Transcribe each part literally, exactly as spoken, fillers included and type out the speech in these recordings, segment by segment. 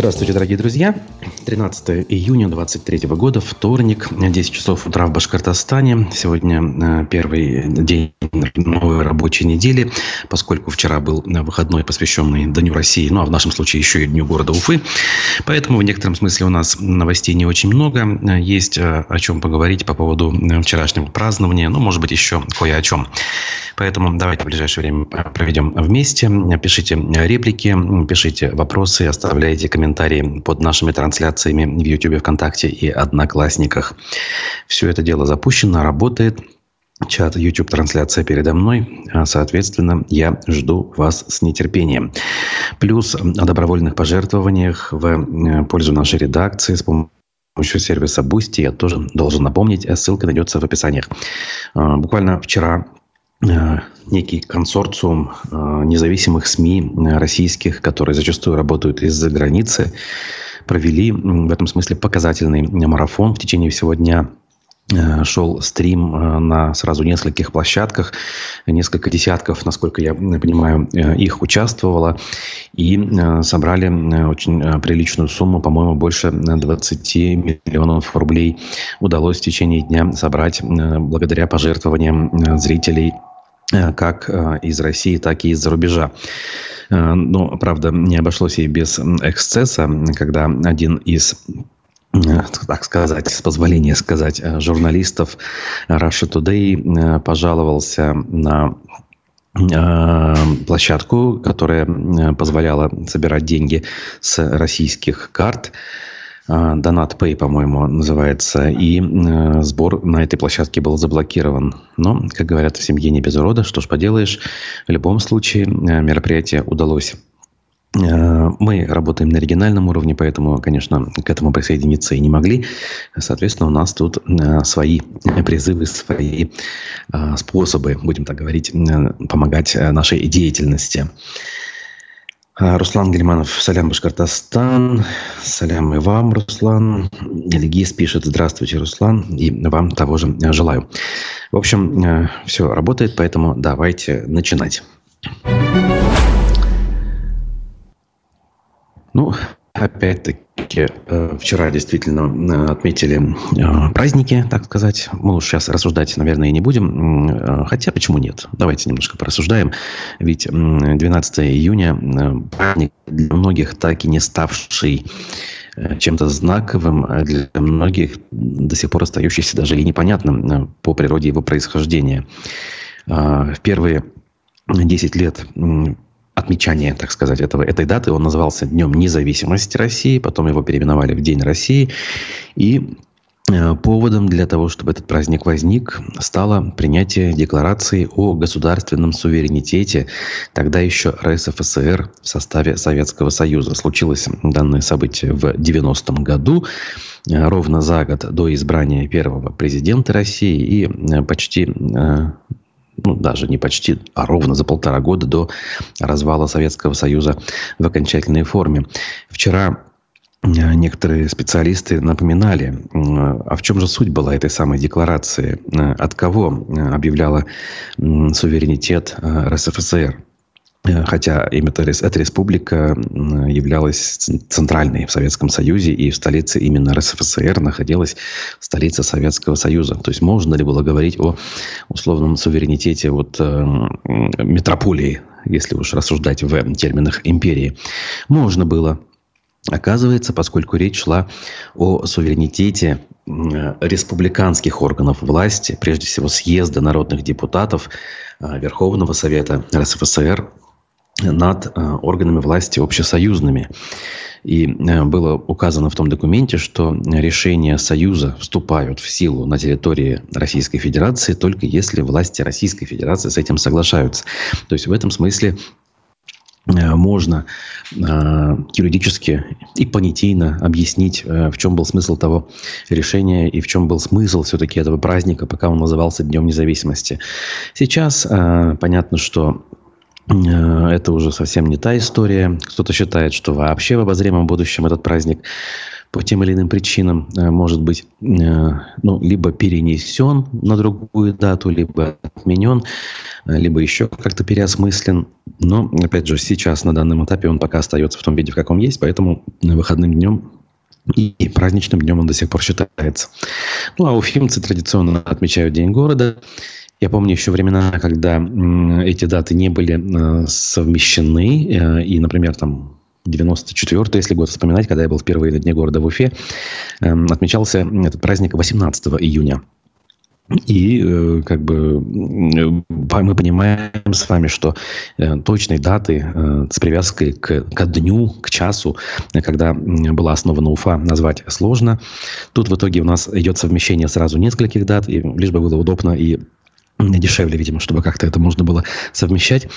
Здравствуйте, дорогие друзья. тринадцатое июня две тысячи двадцать третьего года, вторник, десять часов утра в Башкортостане. Сегодня первый день новой рабочей недели, поскольку вчера был выходной, посвященный Дню России, ну а в нашем случае еще и Дню города Уфы. Поэтому в некотором смысле у нас новостей не очень много. Есть о чем поговорить по поводу вчерашнего празднования, ну может быть еще кое о чем. Поэтому давайте в ближайшее время проведем вместе. Пишите реплики, пишите вопросы, оставляйте комментарии под нашими трансляциями в YouTube, ВКонтакте и Одноклассниках. Все это дело запущено, работает. Чат YouTube-трансляция передо мной. Соответственно, я жду вас с нетерпением. Плюс о добровольных пожертвованиях в пользу нашей редакции с помощью Еще сервиса Boosty я тоже должен напомнить. Ссылка найдется в описаниях. Буквально вчера некий консорциум независимых СМИ российских, которые зачастую работают из-за границы, провели в этом смысле показательный марафон. В течение всего дня шел стрим на сразу нескольких площадках. Несколько десятков, насколько я понимаю, их участвовало. И собрали очень приличную сумму. По-моему, больше двадцати миллионов рублей удалось в течение дня собрать благодаря пожертвованиям зрителей как из России, так и из-за рубежа. Но, правда, не обошлось и без эксцесса, когда один из, так сказать, с позволения сказать, журналистов Russia Today пожаловался на площадку, которая позволяла собирать деньги с российских карт. DonatPay, по-моему, называется. И сбор на этой площадке был заблокирован. Но, как говорят, в семье не без урода. Что ж поделаешь. В любом случае, мероприятие удалось. Мы работаем на оригинальном уровне, поэтому, конечно, к этому присоединиться и не могли. Соответственно, у нас тут свои призывы, свои способы, будем так говорить, помогать нашей деятельности. Руслан Гельманов, салям, Башкортостан. Салям и вам, Руслан. Ильгиз пишет: здравствуйте, Руслан. И вам того же желаю. В общем, все работает, поэтому давайте начинать. Ну, опять-таки, вчера действительно отметили праздники, так сказать. Мы уж сейчас рассуждать, наверное, не будем. Хотя, почему нет? Давайте немножко порассуждаем. Ведь двенадцатое июня праздник для многих, так и не ставший чем-то знаковым, для многих до сих пор остающийся даже и непонятным по природе его происхождения. В первые десять лет отмечание, так сказать, этого, этой даты. Он назывался Днем независимости России, потом его переименовали в День России. И поводом для того, чтобы этот праздник возник, стало принятие декларации о государственном суверенитете тогда еще РСФСР в составе Советского Союза. Случилось данное событие в девяностом году, ровно за год до избрания первого президента России и почти... Ну, даже не почти, а ровно за полтора года до развала Советского Союза в окончательной форме. Вчера некоторые специалисты напоминали, а в чем же суть была этой самой декларации, от кого объявляла суверенитет РСФСР. Хотя именно эта республика являлась центральной в Советском Союзе, и в столице именно РСФСР находилась столица Советского Союза. То есть можно ли было говорить о условном суверенитете вот, э, метрополии, если уж рассуждать в терминах империи? Можно было. Оказывается, поскольку речь шла о суверенитете республиканских органов власти, прежде всего съезда народных депутатов Верховного Совета РСФСР, над органами власти общесоюзными. И было указано в том документе, что решения Союза вступают в силу на территории Российской Федерации только если власти Российской Федерации с этим соглашаются. То есть в этом смысле можно юридически и понятийно объяснить, в чем был смысл того решения и в чем был смысл все-таки этого праздника, пока он назывался Днем независимости. Сейчас понятно, что это уже совсем не та история. Кто-то считает, что вообще в обозримом будущем этот праздник по тем или иным причинам может быть ну, либо перенесен на другую дату, либо отменен, либо еще как-то переосмыслен. Но, опять же, сейчас на данном этапе он пока остается в том виде, в каком есть, поэтому выходным днем и праздничным днем он до сих пор считается. Ну, а уфимцы традиционно отмечают День города. Я помню еще времена, когда эти даты не были совмещены. И, например, там девяносто четвёртый, если год вспоминать, когда я был впервые на Дне города в Уфе, отмечался этот праздник восемнадцатого июня. И как бы мы понимаем с вами, что точные даты с привязкой к, к дню, к часу, когда была основана Уфа, назвать сложно. Тут в итоге у нас идет совмещение сразу нескольких дат, и лишь бы было удобно и дешевле, видимо, чтобы как-то это можно было совмещать.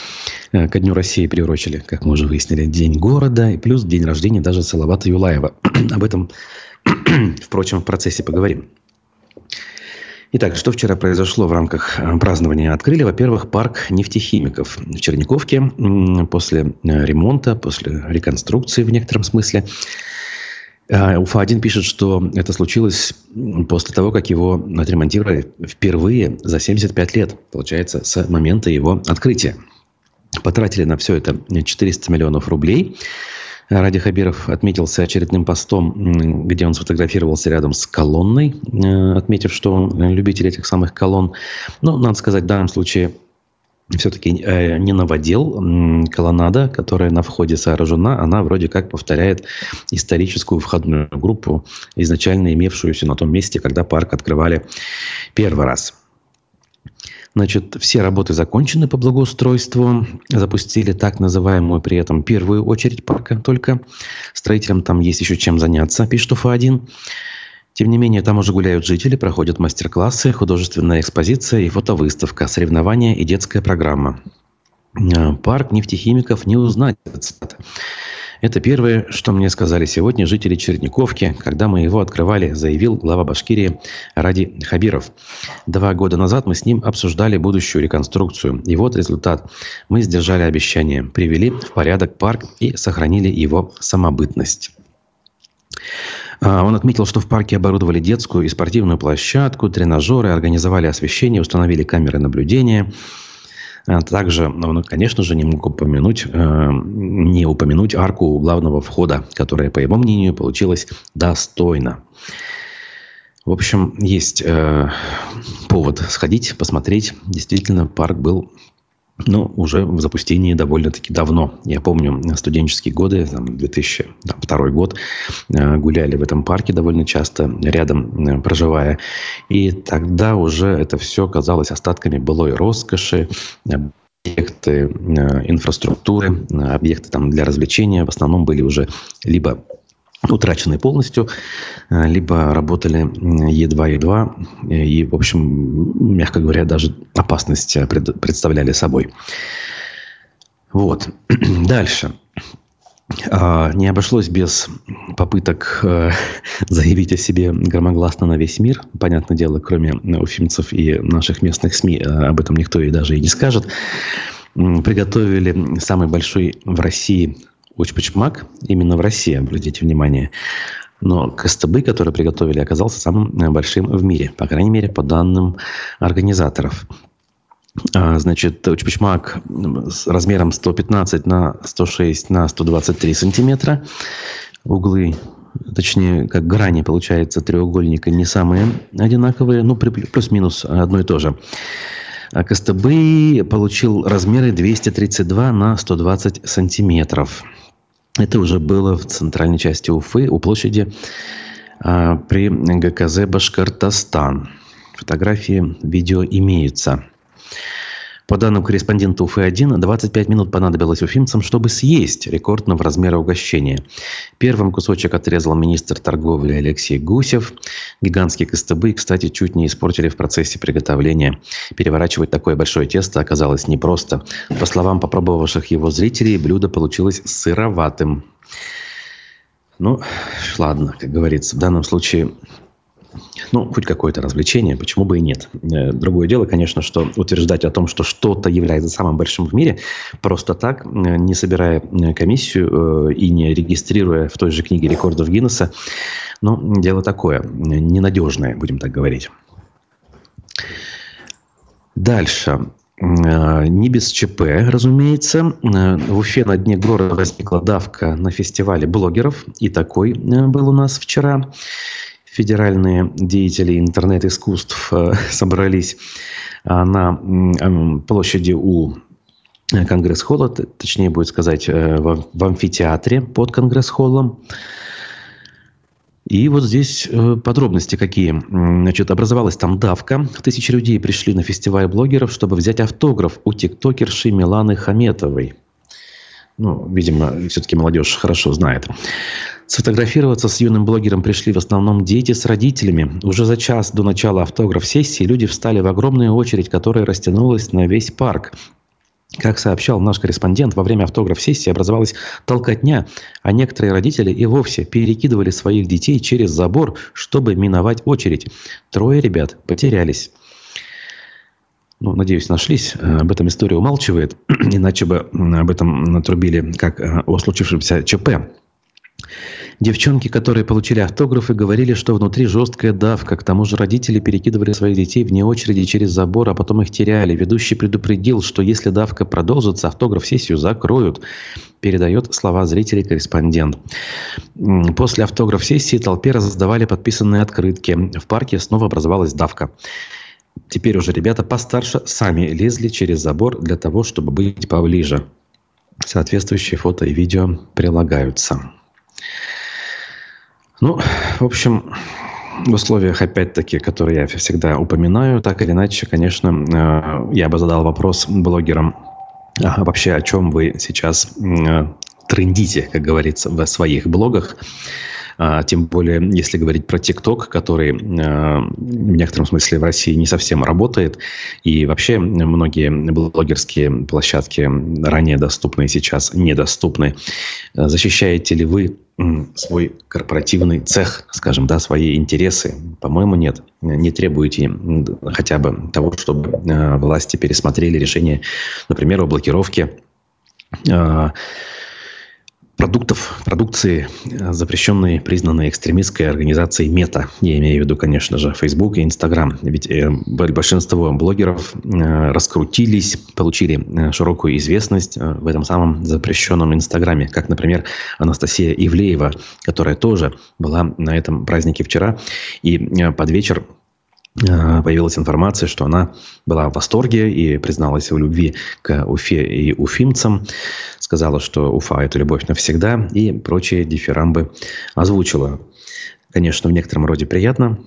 Ко Дню России приурочили, как мы уже выяснили, День города и плюс день рождения даже Салавата Юлаева. Об этом, впрочем, в процессе поговорим. Итак, что вчера произошло в рамках празднования? Открыли, во-первых, парк нефтехимиков в Черниковке после ремонта, после реконструкции в некотором смысле. Уфа-один пишет, что это случилось после того, как его отремонтировали впервые за семьдесят пять лет, получается, с момента его открытия. Потратили на все это четыреста миллионов рублей. Радий Хабиров отметился очередным постом, где он сфотографировался рядом с колонной, отметив, что он любитель этих самых колонн. Но, надо сказать, в данном случае все-таки не новодел. Колоннада, которая на входе сооружена, она вроде как повторяет историческую входную группу, изначально имевшуюся на том месте, когда парк открывали первый раз. Значит, все работы закончены по благоустройству. Запустили так называемую при этом первую очередь парка только. Строителям там есть еще чем заняться, пишет Уфа-один. Тем не менее, там уже гуляют жители, проходят мастер-классы, художественная экспозиция и фотовыставка, соревнования и детская программа. Парк нефтехимиков не узнать. Это первое, что мне сказали сегодня жители Черниковки, когда мы его открывали, заявил глава Башкирии Радий Хабиров. Два года назад мы с ним обсуждали будущую реконструкцию. И вот результат. Мы сдержали обещание, привели в порядок парк и сохранили его самобытность. Он отметил, что в парке оборудовали детскую и спортивную площадку, тренажеры, организовали освещение, установили камеры наблюдения. Также, ну, конечно же, не мог упомянуть, э, не упомянуть арку главного входа, которая, по его мнению, получилась достойно. В общем, есть э, повод сходить, посмотреть. Действительно, парк был ну, уже в запустении довольно-таки давно. Я помню студенческие годы, там, две тысячи второй год, э, гуляли в этом парке довольно часто, рядом э, проживая. И тогда уже это все казалось остатками былой роскоши, объекты э, инфраструктуры, э, объекты там, для развлечения в основном были уже либо утрачены полностью, э, либо работали едва-едва. Э, и, в общем, мягко говоря, даже опасность пред, представляли собой. Вот. Дальше. Не обошлось без попыток заявить о себе громогласно на весь мир. Понятное дело, кроме уфимцев и наших местных СМИ, об этом никто и даже и не скажет. Приготовили самый большой в России учпочмак. Именно в России, обратите внимание. Но кыстыбый, который приготовили, оказался самым большим в мире. По крайней мере, по данным организаторов. Значит, учпочмак с размером сто пятнадцать на сто шесть на сто двадцать три сантиметра. Углы, точнее, как грани, получается, треугольника не самые одинаковые, ну, плюс-минус одно и то же. А кыстыбый получил размеры двести тридцать два на сто двадцать сантиметров. Это уже было в центральной части Уфы, у площади а, при ГКЗ Башкортостан. Фотографии, видео имеются. По данным корреспондента Уфы-один, двадцать пять минут понадобилось уфимцам, чтобы съесть рекордного размера угощения. Первым кусочек отрезал министр торговли Алексей Гусев. Гигантские кыстыбы, кстати, чуть не испортили в процессе приготовления. Переворачивать такое большое тесто оказалось непросто. По словам попробовавших его зрителей, блюдо получилось сыроватым. Ну, ладно, как говорится, в данном случае ну, хоть какое-то развлечение, почему бы и нет. Другое дело, конечно, что утверждать о том, что что-то является самым большим в мире, просто так, не собирая комиссию и не регистрируя в той же книге рекордов Гиннесса, ну, дело такое, ненадежное, будем так говорить. Дальше. Не без ЧП, разумеется. В Уфе на дне города возникла давка на фестивале блогеров. И такой был у нас вчера. Федеральные деятели интернет-искусств собрались на площади у Конгресс-холла, точнее будет сказать, в амфитеатре под Конгресс-холлом. И вот здесь подробности какие. Значит, образовалась там давка. Тысячи людей пришли на фестиваль блогеров, чтобы взять автограф у тиктокерши Миланы Хаметовой. Ну, видимо, все-таки молодежь хорошо знает. Сфотографироваться с юным блогером пришли в основном дети с родителями. Уже за час до начала автограф-сессии люди встали в огромную очередь, которая растянулась на весь парк. Как сообщал наш корреспондент, во время автограф-сессии образовалась толкотня, а некоторые родители и вовсе перекидывали своих детей через забор, чтобы миновать очередь. Трое ребят потерялись. Ну, надеюсь, нашлись. Об этом история умалчивает, иначе бы об этом натрубили как о случившемся ЧП. Девчонки, которые получили автографы, говорили, что внутри жесткая давка. К тому же родители перекидывали своих детей вне очереди через забор, а потом их теряли. Ведущий предупредил, что если давка продолжится, автограф-сессию закроют. Передает слова зрителей корреспондент. После автограф-сессии толпе раздавали подписанные открытки. В парке снова образовалась давка. Теперь уже ребята постарше сами лезли через забор для того, чтобы быть поближе. Соответствующие фото и видео прилагаются. Ну, в общем, в условиях, опять-таки, которые я всегда упоминаю, так или иначе, конечно, я бы задал вопрос блогерам, а вообще о чем вы сейчас трендите, как говорится, в своих блогах. Тем более, если говорить про ТикТок, который в некотором смысле в России не совсем работает. И вообще многие блогерские площадки, ранее доступные, сейчас недоступны. Защищаете ли вы свой корпоративный цех, скажем, да, свои интересы? По-моему, нет. Не требуете хотя бы того, чтобы власти пересмотрели решение, например, о блокировке продуктов, продукции, запрещенные, признанные экстремистской организацией МЕТА. Я имею в виду, конечно же, Facebook и Instagram. Ведь большинство блогеров раскрутились, получили широкую известность в этом самом запрещенном Инстаграме. Как, например, Анастасия Ивлеева, которая тоже была на этом празднике вчера. И под вечер появилась информация, что она была в восторге и призналась в любви к Уфе и уфимцам. Сказала, что Уфа – это любовь навсегда, и прочие дифирамбы озвучила. Конечно, в некотором роде приятно,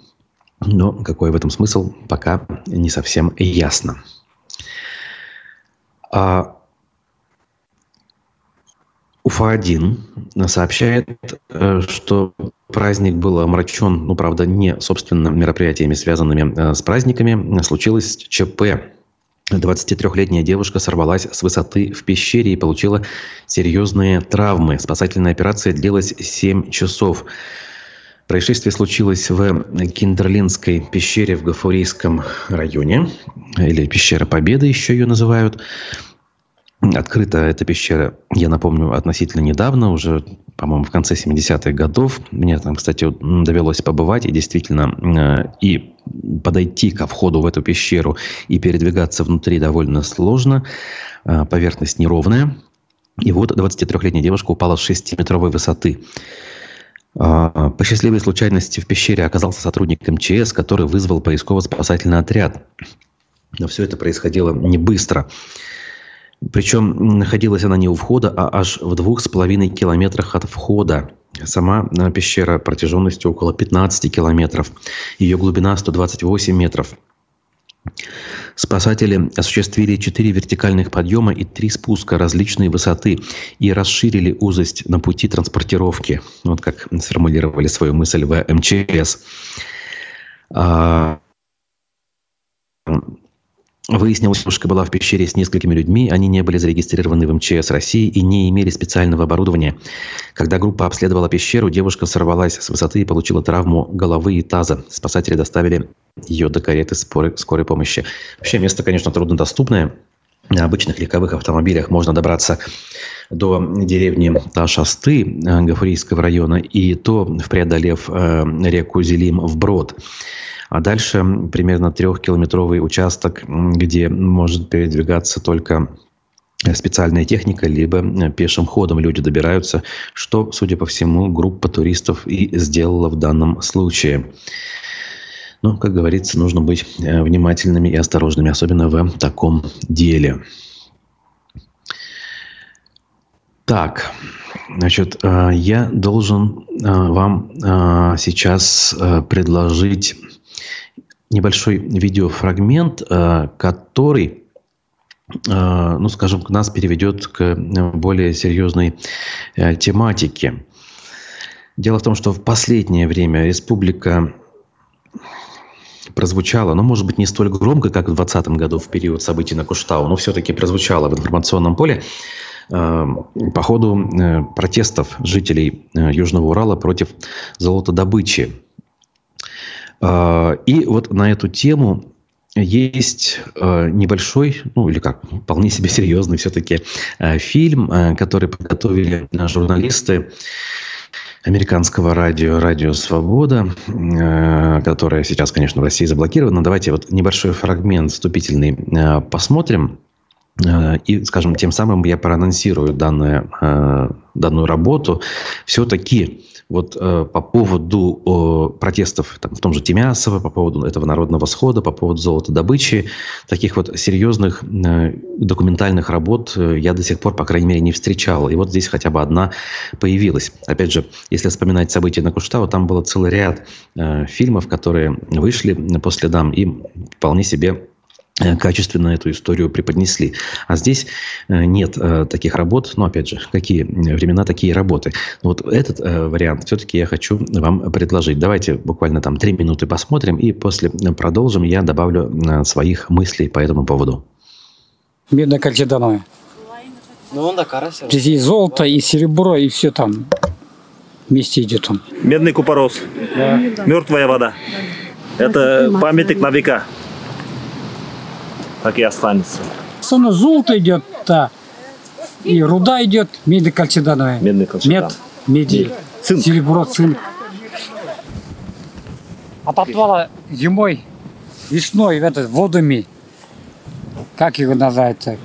но какой в этом смысл, пока не совсем ясно. А... Уфа-один сообщает, что праздник был омрачен, ну, правда, не, собственно, мероприятиями, связанными с праздниками. Случилось ЧП. двадцатитрёхлетняя девушка сорвалась с высоты в пещере и получила серьезные травмы. Спасательная операция длилась семь часов. Происшествие случилось в Киндерлинской пещере в Гафурийском районе, или пещера Победы еще ее называют. Открыта эта пещера, я напомню, относительно недавно, уже, по-моему, в конце семидесятых годов. Мне там, кстати, довелось побывать и действительно и подойти ко входу в эту пещеру и передвигаться внутри довольно сложно. Поверхность неровная. И вот двадцатитрёхлетняя девушка упала с шестиметровой высоты. По счастливой случайности в пещере оказался сотрудник эм че эс, который вызвал поисково-спасательный отряд. Но все это происходило не быстро. Причем находилась она не у входа, а аж в двух с половиной километрах от входа. Сама пещера протяженностью около пятнадцати километров. Ее глубина сто двадцать восемь метров. Спасатели осуществили четыре вертикальных подъема и три спуска различной высоты и расширили узость на пути транспортировки. Вот как сформулировали свою мысль в эм че эс. Выяснилось, девушка была в пещере с несколькими людьми, они не были зарегистрированы в МЧС России и не имели специального оборудования. Когда группа обследовала пещеру, девушка сорвалась с высоты и получила травму головы и таза. Спасатели доставили ее до кареты скорой помощи. Вообще место, конечно, труднодоступное. На обычных легковых автомобилях можно добраться до деревни Ташасты Гафурийского района, и то преодолев реку Зелим вброд. А дальше примерно трехкилометровый участок, где может передвигаться только специальная техника, либо пешим ходом люди добираются, что, судя по всему, группа туристов и сделала в данном случае. Но, как говорится, нужно быть внимательными и осторожными, особенно в таком деле. Так, значит, я должен вам сейчас предложить небольшой видеофрагмент, который, ну, скажем, нас переведет к более серьезной тематике. Дело в том, что в последнее время республика прозвучало, но, ну, может быть, не столь громко, как в двадцатом году в период событий на Куштау, но все-таки прозвучало в информационном поле э, по ходу э, протестов жителей э, Южного Урала против золотодобычи. Э, и вот на эту тему есть э, небольшой, ну или как, вполне себе серьезный все-таки э, фильм, э, который подготовили э, журналисты американского радио, радио «Свобода», которое сейчас, конечно, в России заблокировано. Давайте вот небольшой фрагмент вступительный посмотрим. И, скажем, тем самым я проанонсирую данную, данную работу. Все-таки вот по поводу протестов там, в том же Тимясово, по поводу этого народного схода, по поводу золотодобычи, таких вот серьезных документальных работ я до сих пор, по крайней мере, не встречал. И вот здесь хотя бы одна появилась. Опять же, если вспоминать события на Куштау, там было целый ряд фильмов, которые вышли по следам и вполне себе качественно эту историю преподнесли. А здесь нет э, таких работ. Но, опять же, какие времена, такие работы. Вот этот э, вариант все-таки я хочу вам предложить. Давайте буквально там три минуты посмотрим, и после продолжим. Я добавлю э, своих мыслей по этому поводу. Бедная Кальчедановая. Здесь и золото, и серебро, и все там вместе идет он. Медный купорос. Да. Мертвая вода. Да. Это памятник на века. Так и останется. Оно золото идет, да. И руда идет, медный кальцидановая. Медный кальцидан. Мед, меди, цинк. Серебро, цинк. А попало зимой, весной, это, водами, как его называется,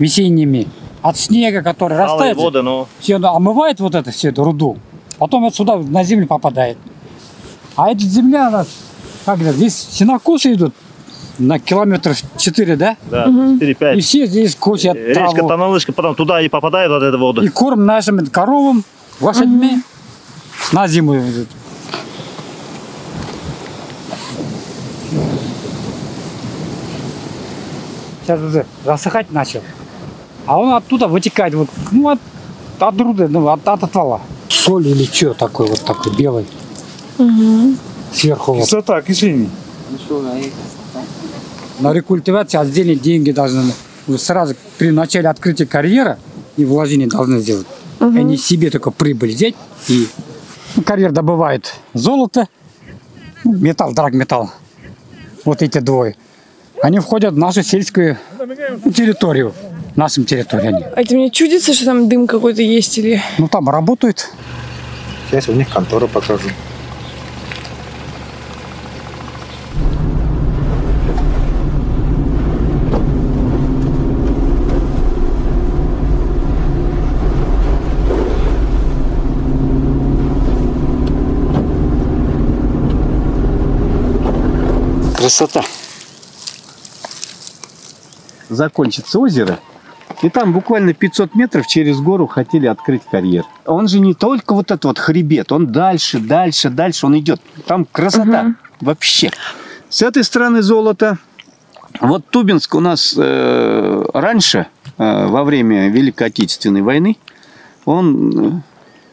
весенними, от снега, который растает, воды, но... все омывает вот это, всю эту руду, потом это сюда на землю попадает. А эта земля, она, как это, здесь сенокосы идут. На километров четыре, да? Да, четыре-пять. И все здесь косят речка, траву. Речка Таналышка, потом туда и попадает вот эта вода. И корм нашим коровам, лошадьми mm-hmm. на зиму везут. Сейчас уже засыхать начал. А он оттуда вытекает, вот, ну, от, от руды, ну, от, от отвала. Соль или что такой вот такой белый. Mm-hmm. Сверху вот. Кислота, кишини. На рекультивации отдельные деньги должны, ну, сразу при начале открытия карьера и вложения должны сделать. Угу. Они себе только прибыль взять. И ну, карьер добывает золото, металл, драгметалл. Вот эти двое. Они входят в нашу сельскую территорию. Нашим территориям. А это мне чудится, что там дым какой-то есть или... Ну там работают. Сейчас у них контору покажу. Красота. Закончится озеро, и там буквально пятьсот метров через гору хотели открыть карьер. Он же не только вот этот вот хребет, он дальше, дальше, дальше он идет. Там красота угу. вообще. С этой стороны золото. Вот Тубинск у нас э, раньше, э, во время Великой Отечественной войны, он э,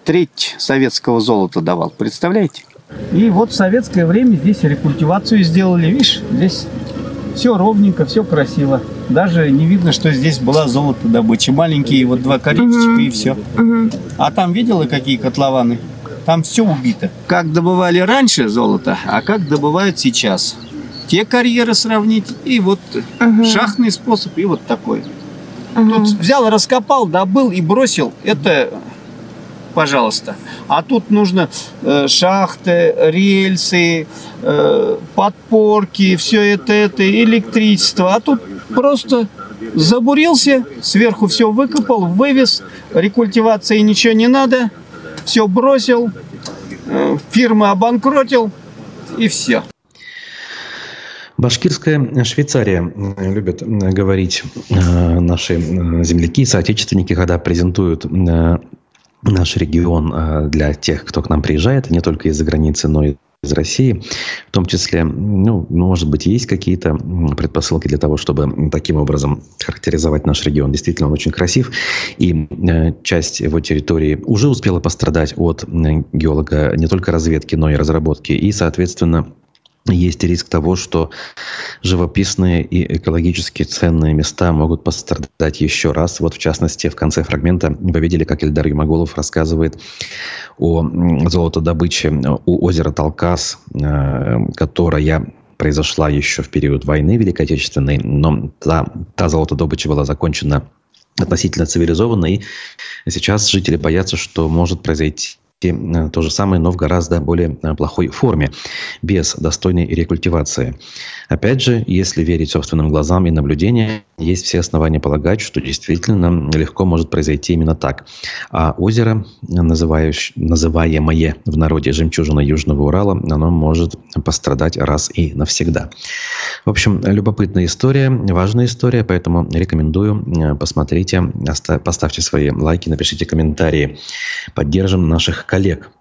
треть советского золота давал. Представляете? И вот в советское время здесь рекультивацию сделали. Видишь, здесь Все ровненько, все красиво. Даже не видно, что здесь была золотодобыча. Маленькие вот два коричечка угу. и все. Угу. А там видела, какие котлованы? Там все убито. Как добывали раньше золото, а как добывают сейчас. Те карьеры сравнить, и вот угу. шахтный способ, и вот такой. Угу. Тут взял, раскопал, добыл и бросил. Это... пожалуйста. А тут нужно э, шахты, рельсы, э, подпорки, все это, это, электричество. А тут просто забурился, сверху все выкопал, вывез, рекультивации ничего не надо, все бросил, э, фирмы обанкротил и все. Башкирская Швейцария, любят говорить э, наши земляки, соотечественники, когда презентуют э, наш регион для тех, кто к нам приезжает, не только из-за границы, но и из России. В том числе, ну, может быть, есть какие-то предпосылки для того, чтобы таким образом характеризовать наш регион. Действительно, он очень красив. И часть его территории уже успела пострадать от геолога не только разведки, но и разработки. И, соответственно, есть риск того, что живописные и экологически ценные места могут пострадать еще раз. Вот в частности, в конце фрагмента вы видели, как Ильдар Юмаголов рассказывает о золотодобыче у озера Талкас, которая произошла еще в период войны Великой Отечественной, но та, та золотодобыча была закончена относительно цивилизованно, и сейчас жители боятся, что может произойти то же самое, но в гораздо более плохой форме, без достойной рекультивации. Опять же, если верить собственным глазам и наблюдениям, есть все основания полагать, что действительно легко может произойти именно так. А озеро, называемое в народе жемчужиной Южного Урала, оно может пострадать раз и навсегда. В общем, любопытная история, важная история, поэтому рекомендую, посмотрите, поставьте свои лайки, напишите комментарии, поддержим наших коллег.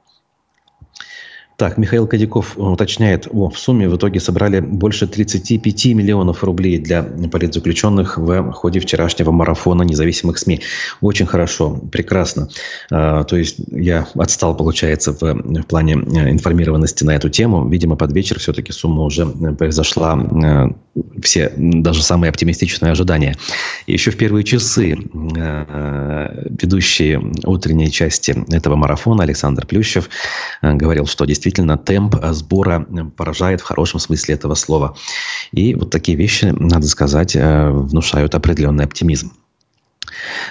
Так, Михаил Кадяков уточняет, о, в сумме в итоге собрали больше тридцати пяти миллионов рублей для политзаключенных в ходе вчерашнего марафона независимых СМИ. Очень хорошо, прекрасно. То есть я отстал, получается, в плане информированности на эту тему. Видимо, под вечер все-таки сумма уже превзошла все, даже самые оптимистичные ожидания. Еще в первые часы ведущий утренней части этого марафона Александр Плющев говорил, что действительно Действительно, темп сбора поражает в хорошем смысле этого слова. И вот такие вещи, надо сказать, внушают определенный оптимизм.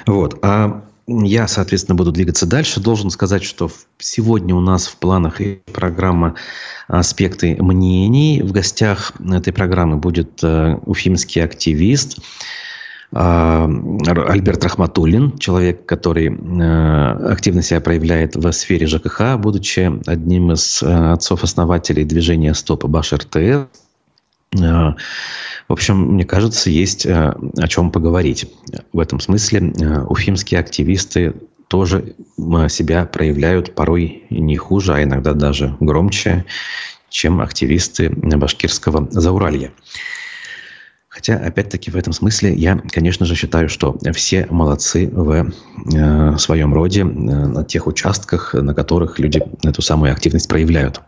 Вот. А я, соответственно, буду двигаться дальше. Должен сказать, что сегодня у нас в планах и программа «Аспекты мнений». В гостях этой программы будет уфимский активист Альберт Рахматуллин, человек, который активно себя проявляет в сфере ЖКХ, будучи одним из отцов-основателей движения «Стоп Баш-РТС». В общем, мне кажется, есть о чем поговорить. В этом смысле уфимские активисты тоже себя проявляют порой не хуже, а иногда даже громче, чем активисты башкирского Зауралья. Хотя, опять-таки, в этом смысле я, конечно же, считаю, что все молодцы в э, своем роде, э, на тех участках, на которых люди эту самую активность проявляют.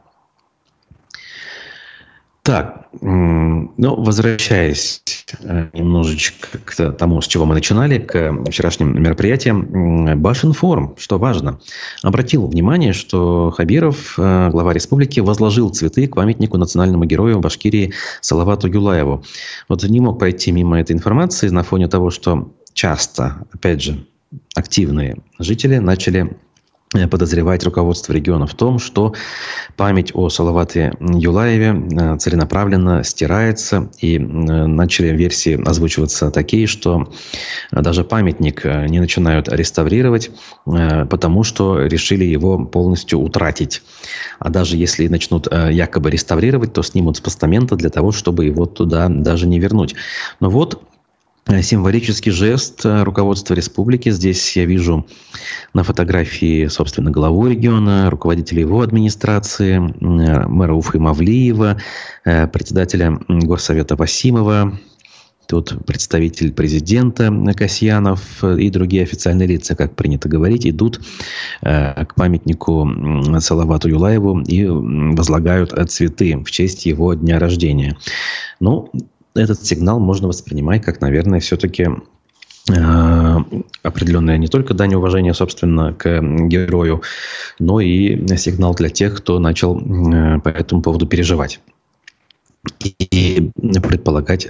Так, э, ну, возвращаясь э, немножечко к тому, с чего мы начинали, к вчерашним мероприятиям, э, Башинформ, что важно, обратил внимание, что Хабиров, э, глава республики, возложил цветы к памятнику национальному герою Башкирии Салавату Юлаеву. Вот не мог пройти мимо этой информации на фоне того, что часто, опять же, активные жители начали подозревать руководство региона в том, что память о Салавате Юлаеве целенаправленно стирается, и начали версии озвучиваться такие, что даже памятник не начинают реставрировать, потому что решили его полностью утратить. А даже если начнут якобы реставрировать, то снимут с постамента для того, чтобы его туда даже не вернуть. Но вот символический жест руководства республики. Здесь я вижу на фотографии, собственно, главу региона, руководителя его администрации, мэра Уфы Мавлиева, председателя Горсовета Васимова, тут представитель президента Касьянов и другие официальные лица, как принято говорить, идут к памятнику Салавату Юлаеву и возлагают цветы в честь его дня рождения. Ну, этот сигнал можно воспринимать как, наверное, все-таки определенная не только дань уважения, собственно, к герою, но и сигнал для тех, кто начал по этому поводу переживать и предполагать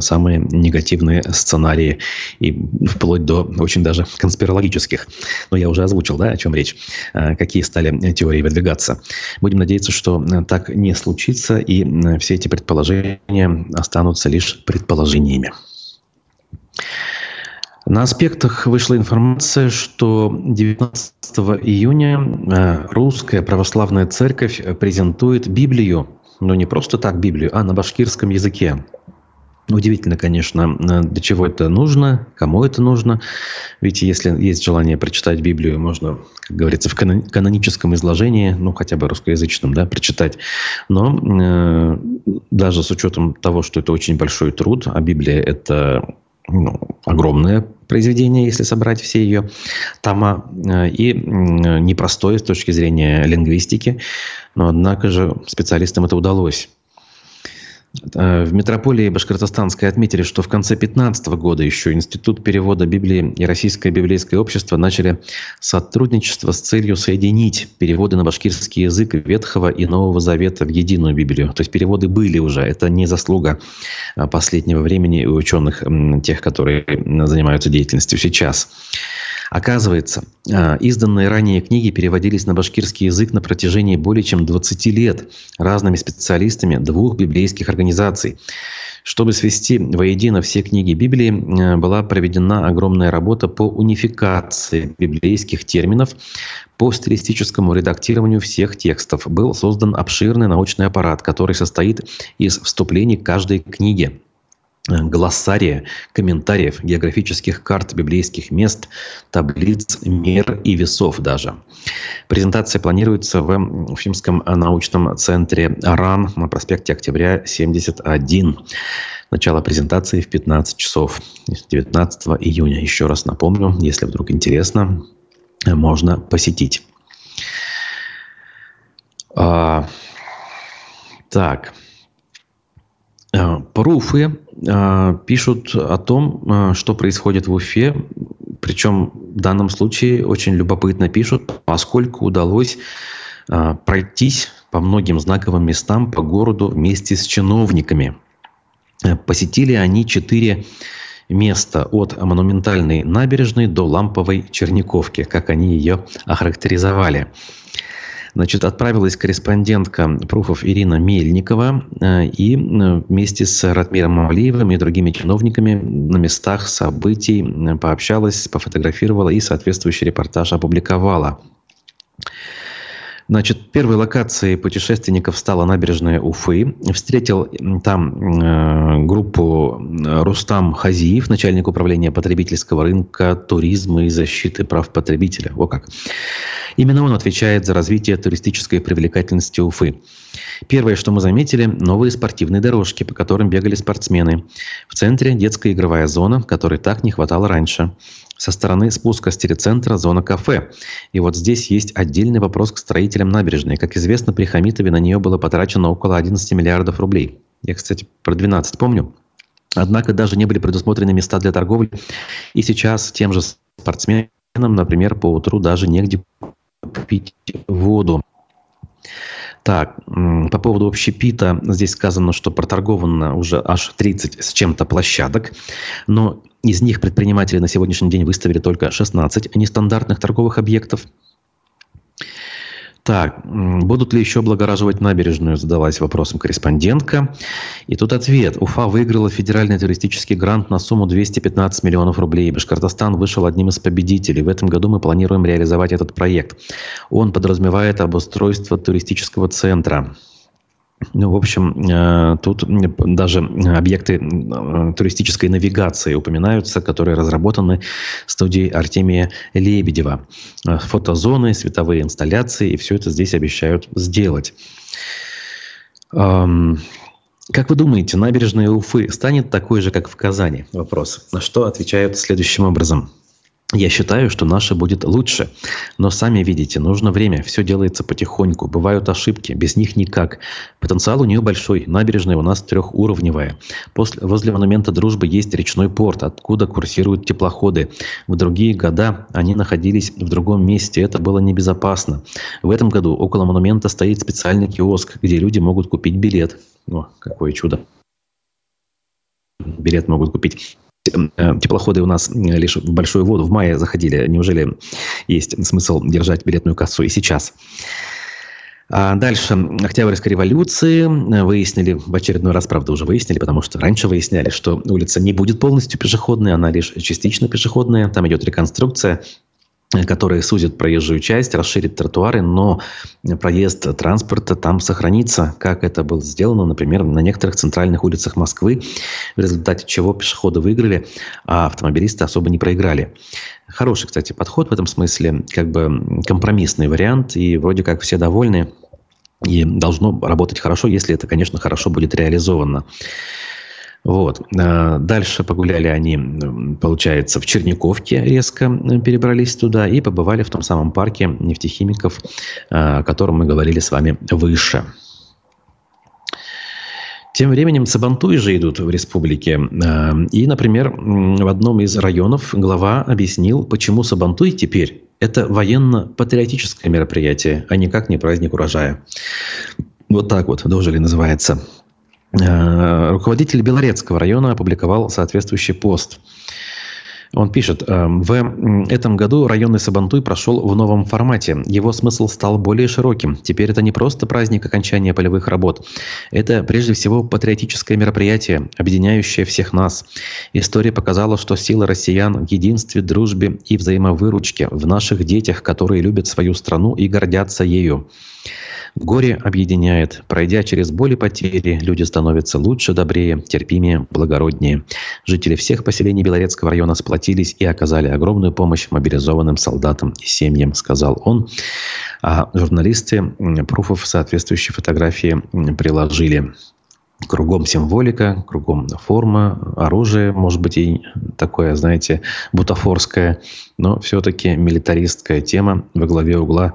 самые негативные сценарии, и вплоть до очень даже конспирологических. Но я уже озвучил, да, о чем речь, какие стали теории выдвигаться. Будем надеяться, что так не случится, и все эти предположения останутся лишь предположениями. На аспектах вышла информация, что девятнадцатого июня Русская Православная Церковь презентует Библию, но не просто так Библию, а на башкирском языке. Удивительно, конечно, для чего это нужно, кому это нужно. Ведь если есть желание прочитать Библию, можно, как говорится, в каноническом изложении, ну хотя бы русскоязычном, да, прочитать. Но э, даже с учетом того, что это очень большой труд, а Библия это ну, огромное произведение, если собрать все ее тома, и непростое с точки зрения лингвистики, но однако же специалистам это удалось. В метрополии Башкортостанской отметили, что в конце две тысячи пятнадцатого года еще Институт перевода Библии и Российское библейское общество начали сотрудничество с целью соединить переводы на башкирский язык Ветхого и Нового Завета в единую Библию. То есть переводы были уже, это не заслуга последнего времени и ученых, тех, которые занимаются деятельностью сейчас. Оказывается, изданные ранее книги переводились на башкирский язык на протяжении более чем двадцати лет разными специалистами двух библейских организаций. Чтобы свести воедино все книги Библии, была проведена огромная работа по унификации библейских терминов, по стилистическому редактированию всех текстов. Был создан обширный научный аппарат, который состоит из вступлений к каждой книге, глоссария, комментариев, географических карт, библейских мест, таблиц, мер и весов даже. Презентация планируется в Уфимском научном центре РАН на проспекте Октября, семьдесят один. Начало презентации в пятнадцать часов, девятнадцатого июня. Еще раз напомню, если вдруг интересно, можно посетить. А, так... Про Уфы э, пишут о том, э, что происходит в Уфе, причем в данном случае очень любопытно пишут, поскольку удалось э, пройтись по многим знаковым местам по городу вместе с чиновниками. Посетили они четыре места от монументальной набережной до ламповой Черниковки, как они ее охарактеризовали. Значит, отправилась корреспондентка Пруфов Ирина Мельникова и вместе с Ратмиром Мавлиевым и другими чиновниками на местах событий пообщалась, пофотографировала и соответствующий репортаж опубликовала. Значит, первой локацией путешественников стала набережная Уфы. Встретил там э, группу Рустам Хазиев, начальник управления потребительского рынка, туризма и защиты прав потребителя. О как! Именно он отвечает за развитие туристической привлекательности Уфы. Первое, что мы заметили, новые спортивные дорожки, по которым бегали спортсмены. В центре детская игровая зона, которой так не хватало раньше. Со стороны спуска с телецентра зона кафе. И вот здесь есть отдельный вопрос к строителям набережной. Как известно, при Хамитове на нее было потрачено около одиннадцати миллиардов рублей. Я, кстати, про двенадцать помню. Однако даже не были предусмотрены места для торговли. И сейчас тем же спортсменам, например, по утру даже негде купить воду. Так, по поводу общепита, здесь сказано, что проторговано уже аж тридцать с чем-то площадок, но из них предприниматели на сегодняшний день выставили только шестнадцать нестандартных торговых объектов. Так, будут ли еще облагораживать набережную, задалась вопросом корреспондентка. И тут ответ. Уфа выиграла федеральный туристический грант на сумму двести пятнадцать миллионов рублей. Башкортостан вышел одним из победителей. В этом году мы планируем реализовать этот проект. Он подразумевает обустройство туристического центра. Ну, в общем, тут даже объекты туристической навигации упоминаются, которые разработаны студией Артемия Лебедева. Фотозоны, световые инсталляции, и все это здесь обещают сделать. Как вы думаете, набережная Уфы станет такой же, как в Казани? Вопрос. На что отвечают следующим образом. Я считаю, что наше будет лучше. Но сами видите, нужно время, все делается потихоньку, бывают ошибки, без них никак. Потенциал у нее большой, набережная у нас трехуровневая. После, возле монумента Дружбы есть речной порт, откуда курсируют теплоходы. В другие года они находились в другом месте, это было небезопасно. В этом году около монумента стоит специальный киоск, где люди могут купить билет. О, какое чудо. Билет могут купить. Теплоходы у нас лишь в большую воду в мае заходили. Неужели есть смысл держать билетную кассу и сейчас? А дальше. Октябрьской революции выяснили, в очередной раз, правда, уже выяснили, потому что раньше выясняли, что улица не будет полностью пешеходной, она лишь частично пешеходная, там идет реконструкция, которые сузят проезжую часть, расширят тротуары, но проезд транспорта там сохранится, как это было сделано, например, на некоторых центральных улицах Москвы, в результате чего пешеходы выиграли, а автомобилисты особо не проиграли. Хороший, кстати, подход в этом смысле, как бы компромиссный вариант, и вроде как все довольны, и должно работать хорошо, если это, конечно, хорошо будет реализовано. Вот. Дальше погуляли они, получается, в Черниковке, резко перебрались туда и побывали в том самом парке нефтехимиков, о котором мы говорили с вами выше. Тем временем сабантуи же идут в республике. И, например, в одном из районов глава объяснил, почему сабантуй теперь это военно-патриотическое мероприятие, а никак не праздник урожая. Вот так вот, дожили называется. Руководитель Белорецкого района опубликовал соответствующий пост. Он пишет: в этом году районный сабантуй прошел в новом формате. Его смысл стал более широким. Теперь это не просто праздник окончания полевых работ. Это прежде всего патриотическое мероприятие, объединяющее всех нас. История показала, что сила россиян в единстве, дружбе и взаимовыручке в наших детях, которые любят свою страну и гордятся ею. Горе объединяет. Пройдя через боль и потери, люди становятся лучше, добрее, терпимее, благороднее. Жители всех поселений Белорецкого района сплотились и оказали огромную помощь мобилизованным солдатам и семьям, сказал он. А журналисты пруфов соответствующие фотографии приложили. Кругом символика, кругом форма, оружие, может быть, и такое, знаете, бутафорское, но все-таки милитаристская тема во главе угла.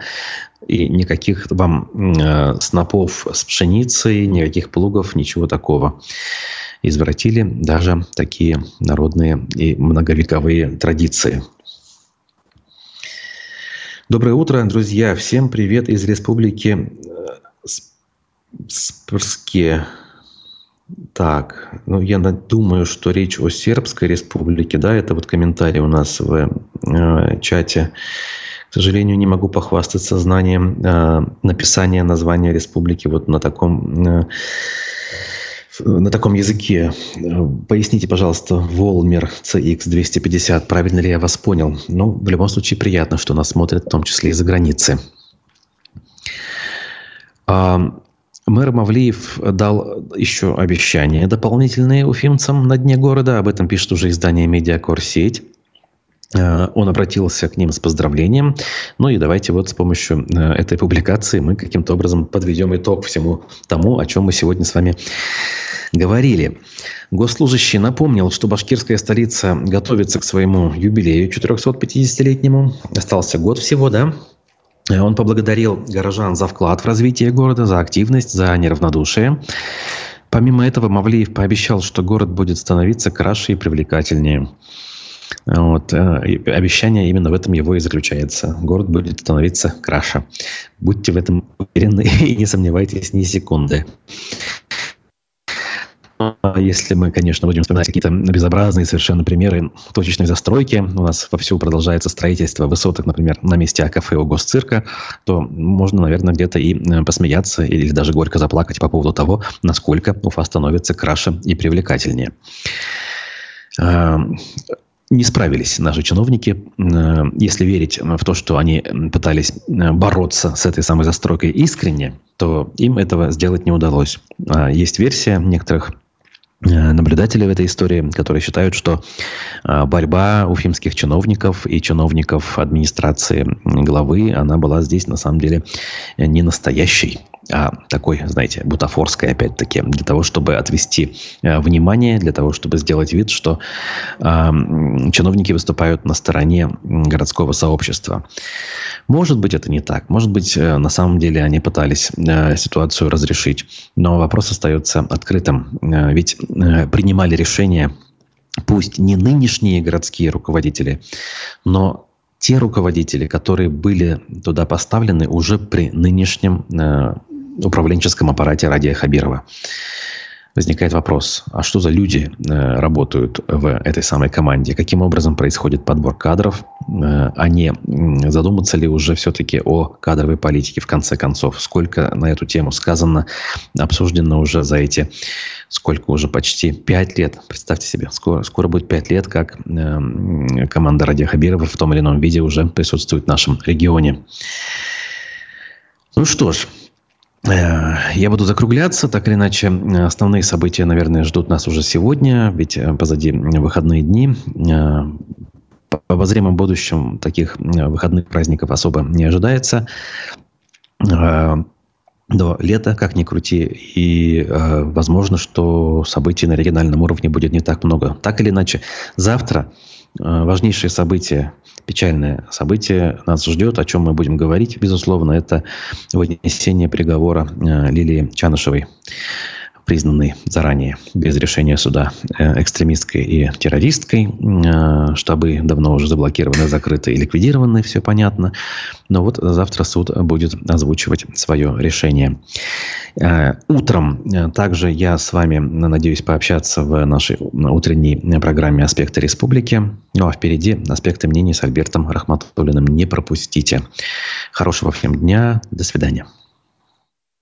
И никаких вам э, снопов с пшеницей, никаких плугов, ничего такого. Извратили даже такие народные и многовековые традиции. Доброе утро, друзья. Всем привет из республики Спрске. Так, ну я думаю, что речь о Сербской республике, да, это вот комментарий у нас в э, чате. К сожалению, не могу похвастаться знанием э, написания названия республики вот на таком, э, на таком языке. Поясните, пожалуйста, Волмер си икс двести пятьдесят, правильно ли я вас понял? Ну, в любом случае, приятно, что нас смотрят, в том числе и за границы. А, мэр Мавлиев дал еще обещания дополнительные уфимцам на дне города. Об этом пишет уже издание «Медиакор-сеть». Он обратился к ним с поздравлением. Ну и давайте вот с помощью этой публикации мы каким-то образом подведем итог всему тому, о чем мы сегодня с вами говорили. Госслужащий напомнил, что башкирская столица готовится к своему юбилею четырехсот пятидесятилетнему. Остался год всего, да? Он поблагодарил горожан за вклад в развитие города, за активность, за неравнодушие. Помимо этого, Мавлиев пообещал, что город будет становиться краше и привлекательнее. Вот, обещание именно в этом его и заключается. Город будет становиться краше. Будьте в этом уверены и не сомневайтесь ни секунды. Если мы, конечно, будем вспоминать какие-то безобразные совершенно примеры точечной застройки, у нас вовсю продолжается строительство высоток, например, на месте АКФ у Госцирка, то можно, наверное, где-то и посмеяться или даже горько заплакать по поводу того, насколько Уфа становится краше и привлекательнее. Не справились наши чиновники, если верить в то, что они пытались бороться с этой самой застройкой искренне, то им этого сделать не удалось. Есть версия некоторых наблюдателей в этой истории, которые считают, что борьба уфимских чиновников и чиновников администрации главы, она была здесь на самом деле не настоящей. а такой, знаете, бутафорской, опять-таки, для того, чтобы отвести э, внимание, для того, чтобы сделать вид, что э, чиновники выступают на стороне городского сообщества. Может быть, это не так. Может быть, э, на самом деле они пытались э, ситуацию разрешить. Но вопрос остается открытым. Э, ведь э, принимали решение, пусть не нынешние городские руководители, но те руководители, которые были туда поставлены уже при нынешнем э, управленческом аппарате Радия Хабирова. Возникает вопрос, а что за люди э, работают в этой самой команде? Каким образом происходит подбор кадров? Э, а не задуматься ли уже все-таки о кадровой политике в конце концов? Сколько на эту тему сказано, обсуждено уже за эти, сколько уже, почти пять лет. Представьте себе, скоро, скоро будет пять лет, как э, команда Радия Хабирова в том или ином виде уже присутствует в нашем регионе. Ну что ж. Я буду закругляться, так или иначе, основные события, наверное, ждут нас уже сегодня, ведь позади выходные дни. В обозримом будущем таких выходных праздников особо не ожидается. До лета, как ни крути, и возможно, что событий на региональном уровне будет не так много. Так или иначе, завтра важнейшее событие, печальное событие нас ждет, о чем мы будем говорить, безусловно, это вынесение приговора Лилии Чанышевой, признанной заранее, без решения суда, экстремисткой и террористкой. Штабы давно уже заблокированы, закрыты и ликвидированы, все понятно. Но вот завтра суд будет озвучивать свое решение. Утром также я с вами, надеюсь, пообщаться в нашей утренней программе «Аспекты республики». Ну а впереди «Аспекты мнений» с Альбертом Рахматуллиным. Не пропустите. Хорошего всем дня. До свидания.